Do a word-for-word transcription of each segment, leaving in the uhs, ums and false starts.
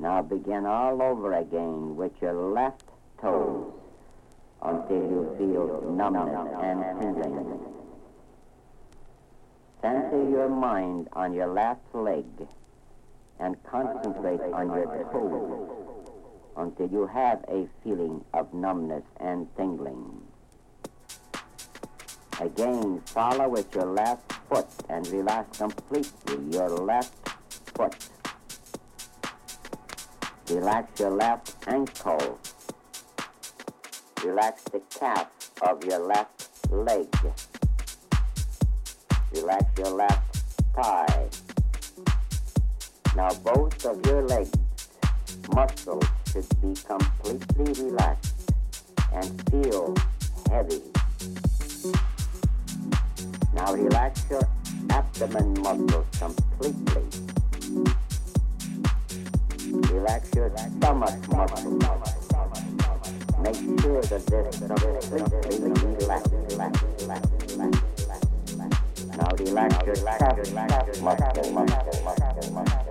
Now begin all over again with your left toes until you feel numbness and tingling. Center your mind on your left leg and concentrate on your toes until you have a feeling of numbness and tingling. Again, follow with your left foot and relax completely your left foot. Relax your left ankle. Relax the calf of your left leg. Relax your left thigh. Now both of your legs, muscles should be completely relaxed and feel heavy. Now relax your abdomen muscles completely. Relax your stomach muscles. Make sure that this is completely relaxed. Relax, relax, relax, relax. Now relax your chest muscle, muscle, muscle, muscle, muscle.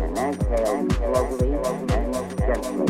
Inhale, and exhale slowly and gently.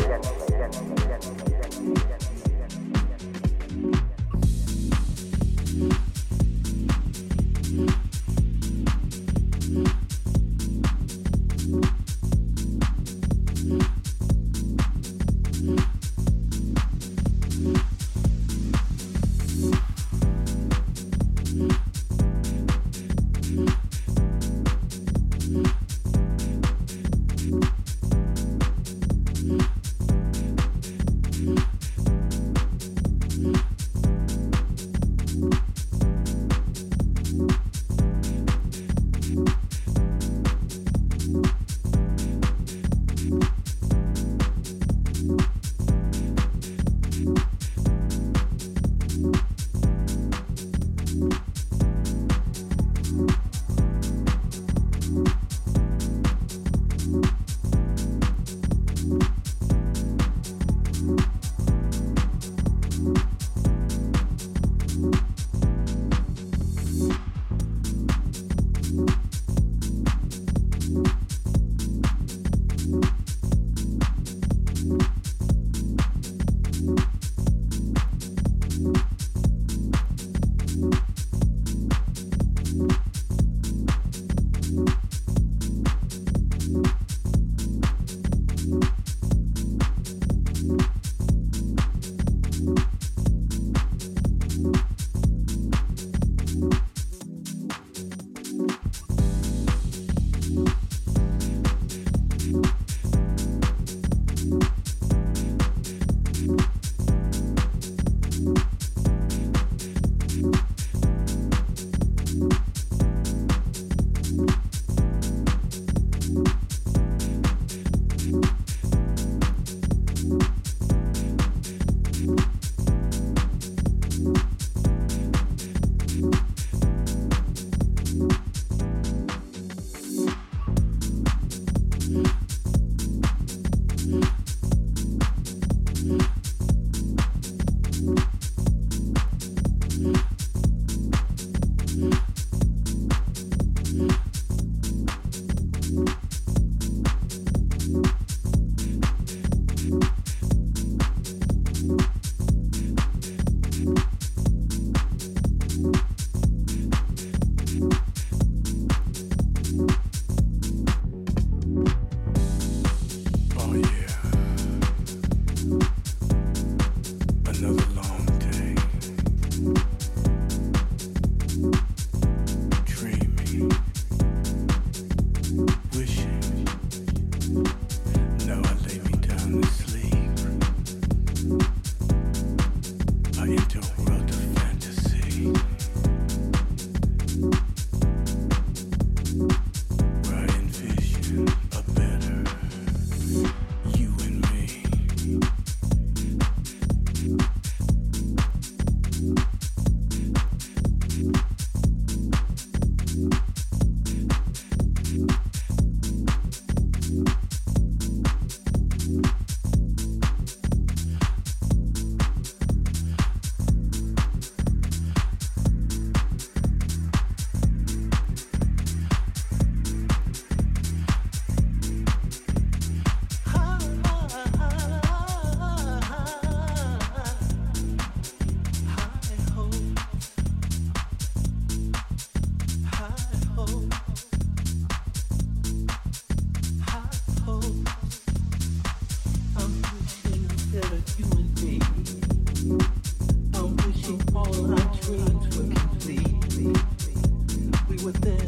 Thank you.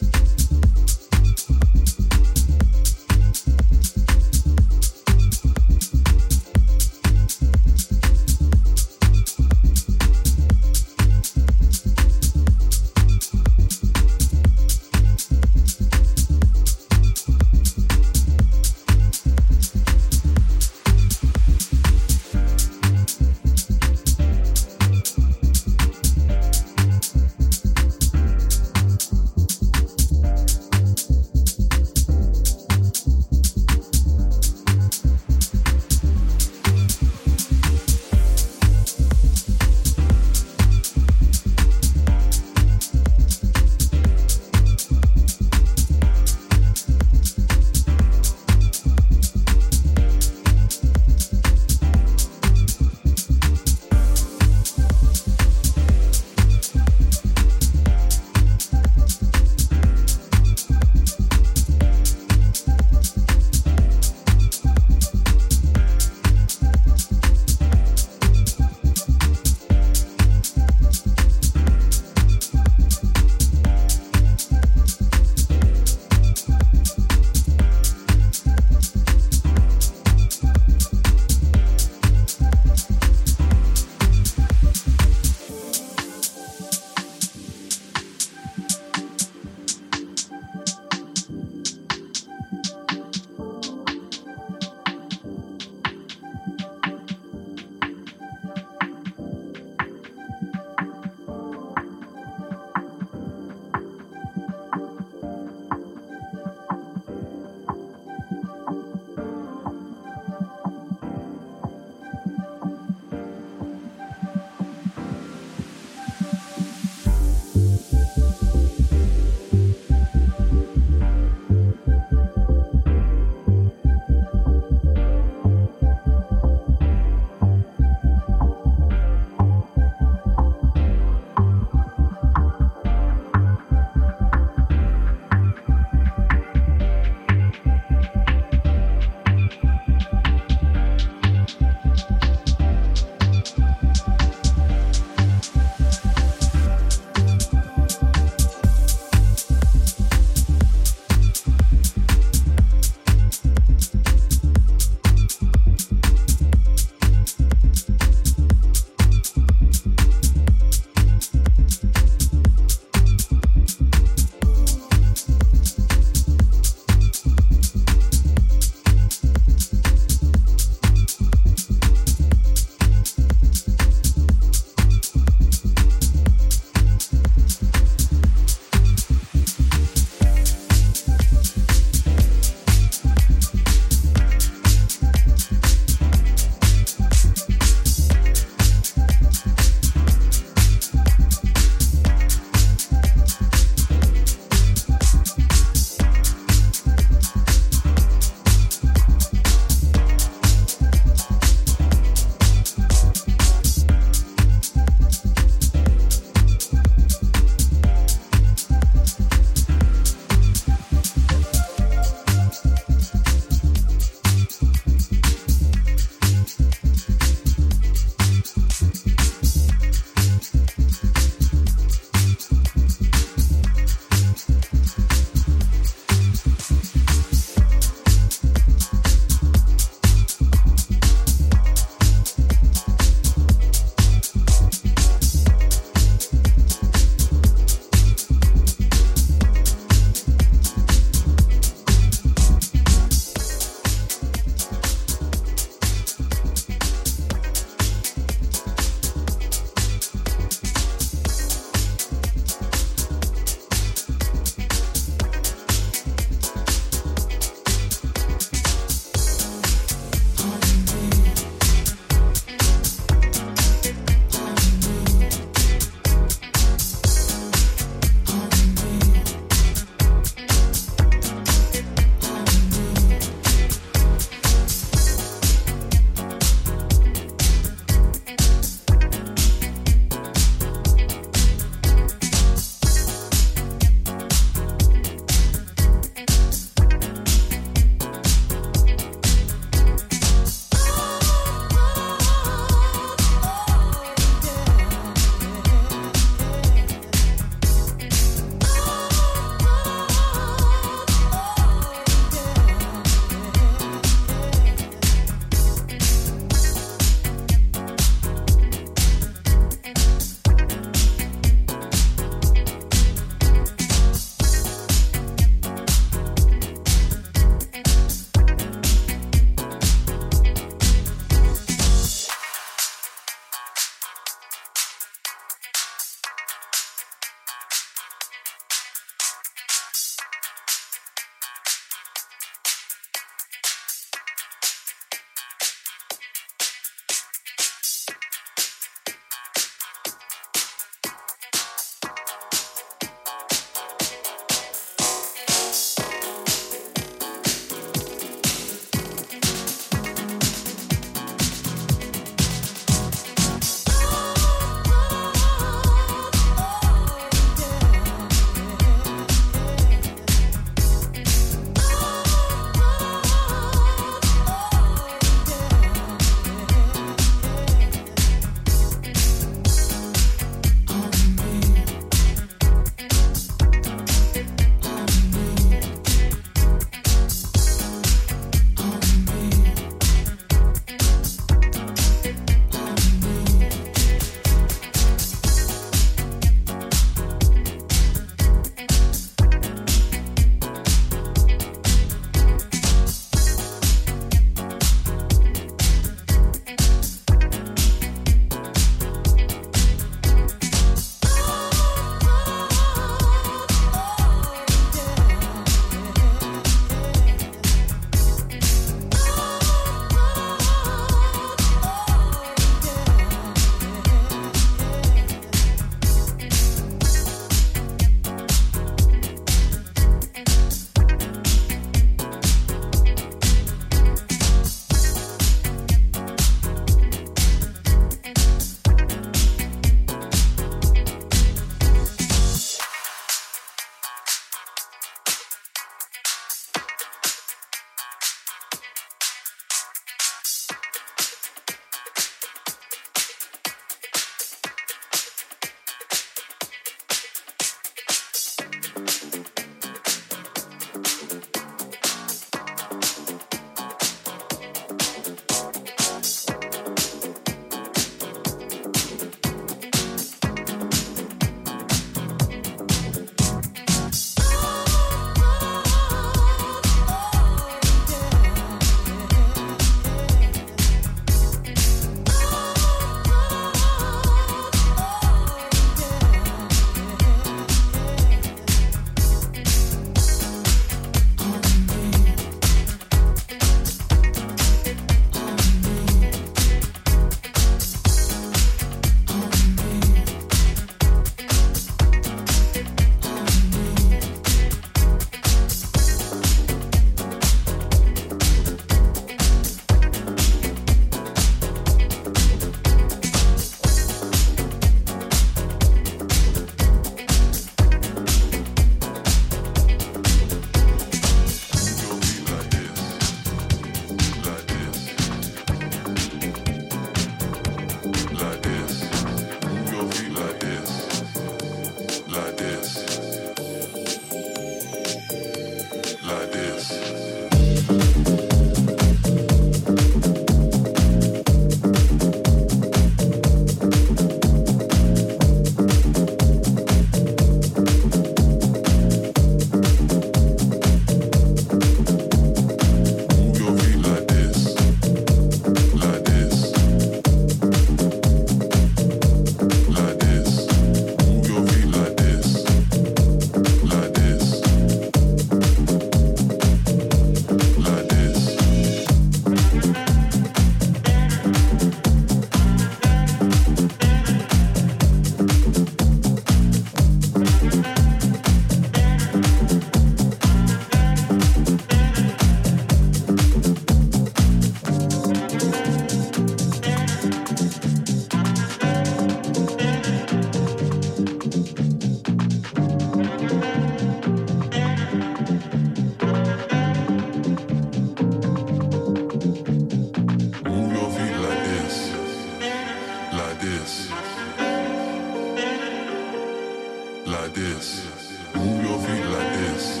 like this. Move your feet like this,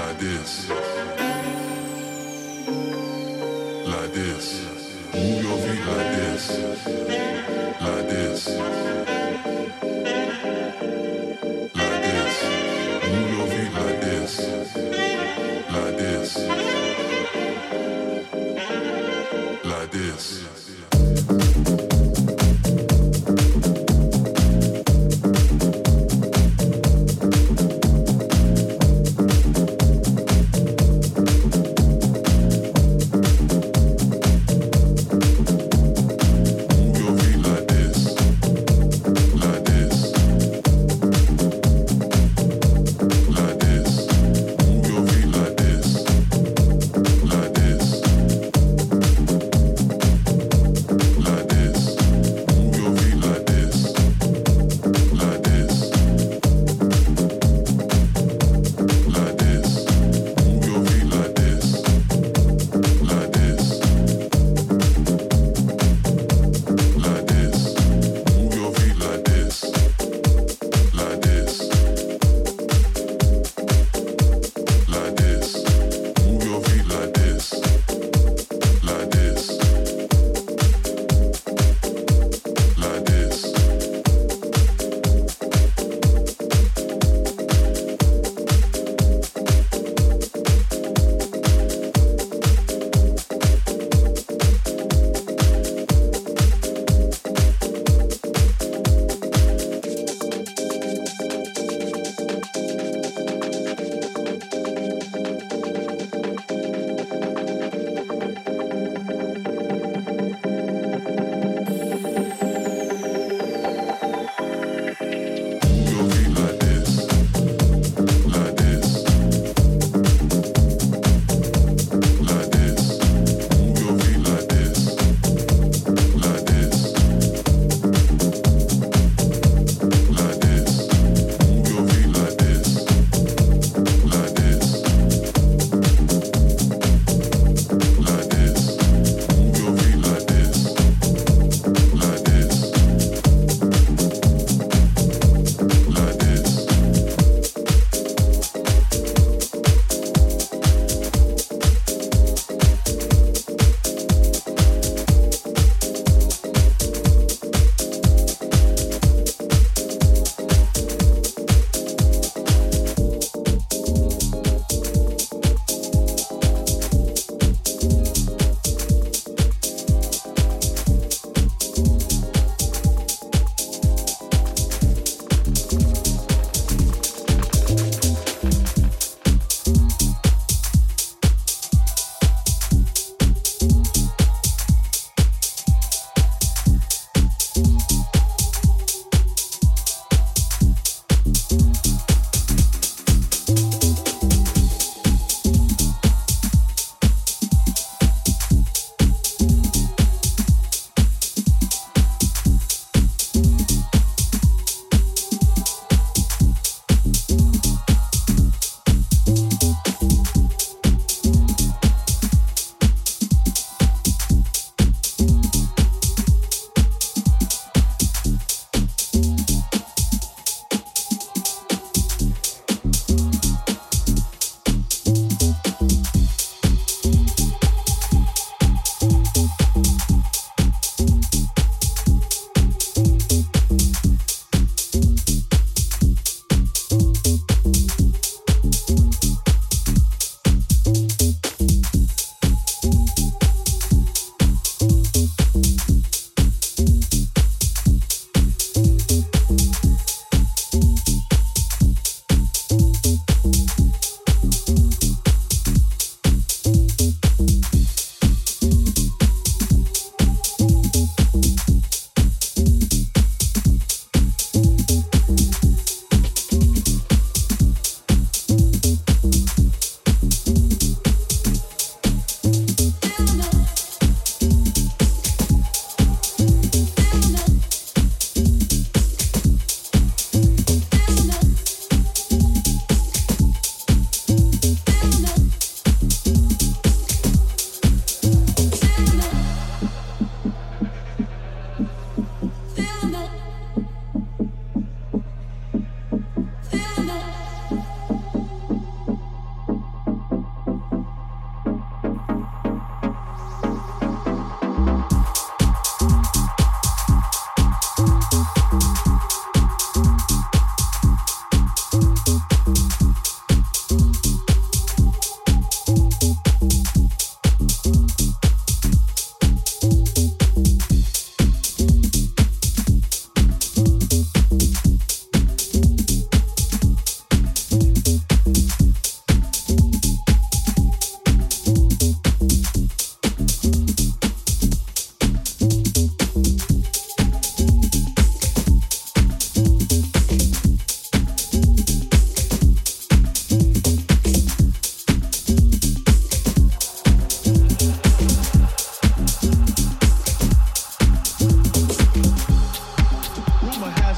like this, like this. Move your feet like this, like this, like this. Move your feet like this, like this, like this. Move your feet like this.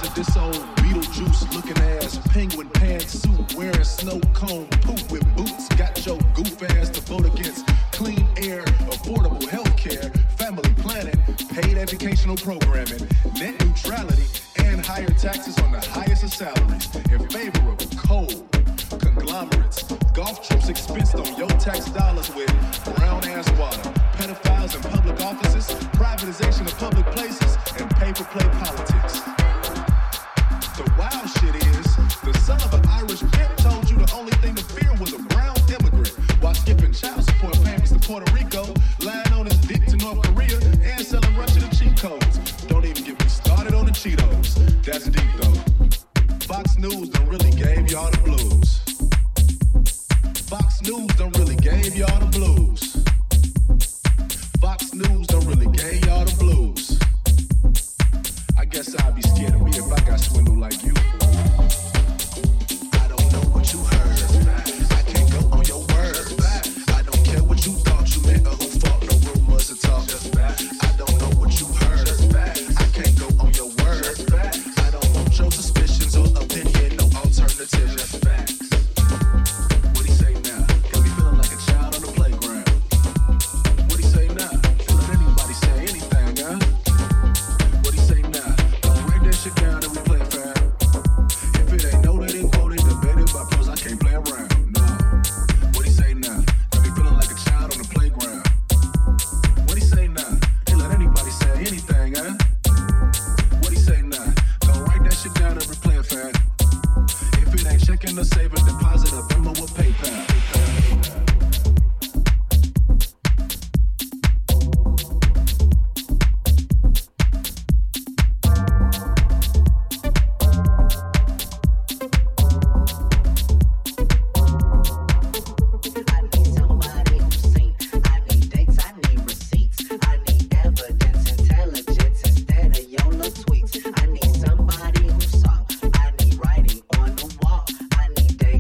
eyes of this old Beetlejuice looking ass, penguin pantsuit wearing snow cone, poop with boots, got your goof ass to vote against clean air, affordable healthcare, family planning, paid educational programming, net neutrality, and higher taxes on the highest of salaries in favor of coal, conglomerates, golf trips expensed on your tax dollars with brown ass water, pedophiles in public offices, privatization of public places, and pay-for-play politics. The wild shit is, the son of an Irish pimp told you the only thing to fear was a brown immigrant, while skipping child support payments to Puerto Rico, lying on his dick to North Korea, and selling Russia to cheat codes. Don't even get me started on the Cheetos. That's deep though. Fox News done really gave y'all the blues. Fox News done really gave y'all the blues. Fox News don't really gave y'all the blues. I guess I'd be scared of me if I got swindled like you. I don't know what you heard. I can't go on your words. I don't care what you thought you meant or who fought. No rumors at all. I don't know what you heard. I can't go on your words. I don't want your suspicions or opinion. No alternative. I need somebody who sung. I need writing on the wall. I need days.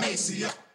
Macy up.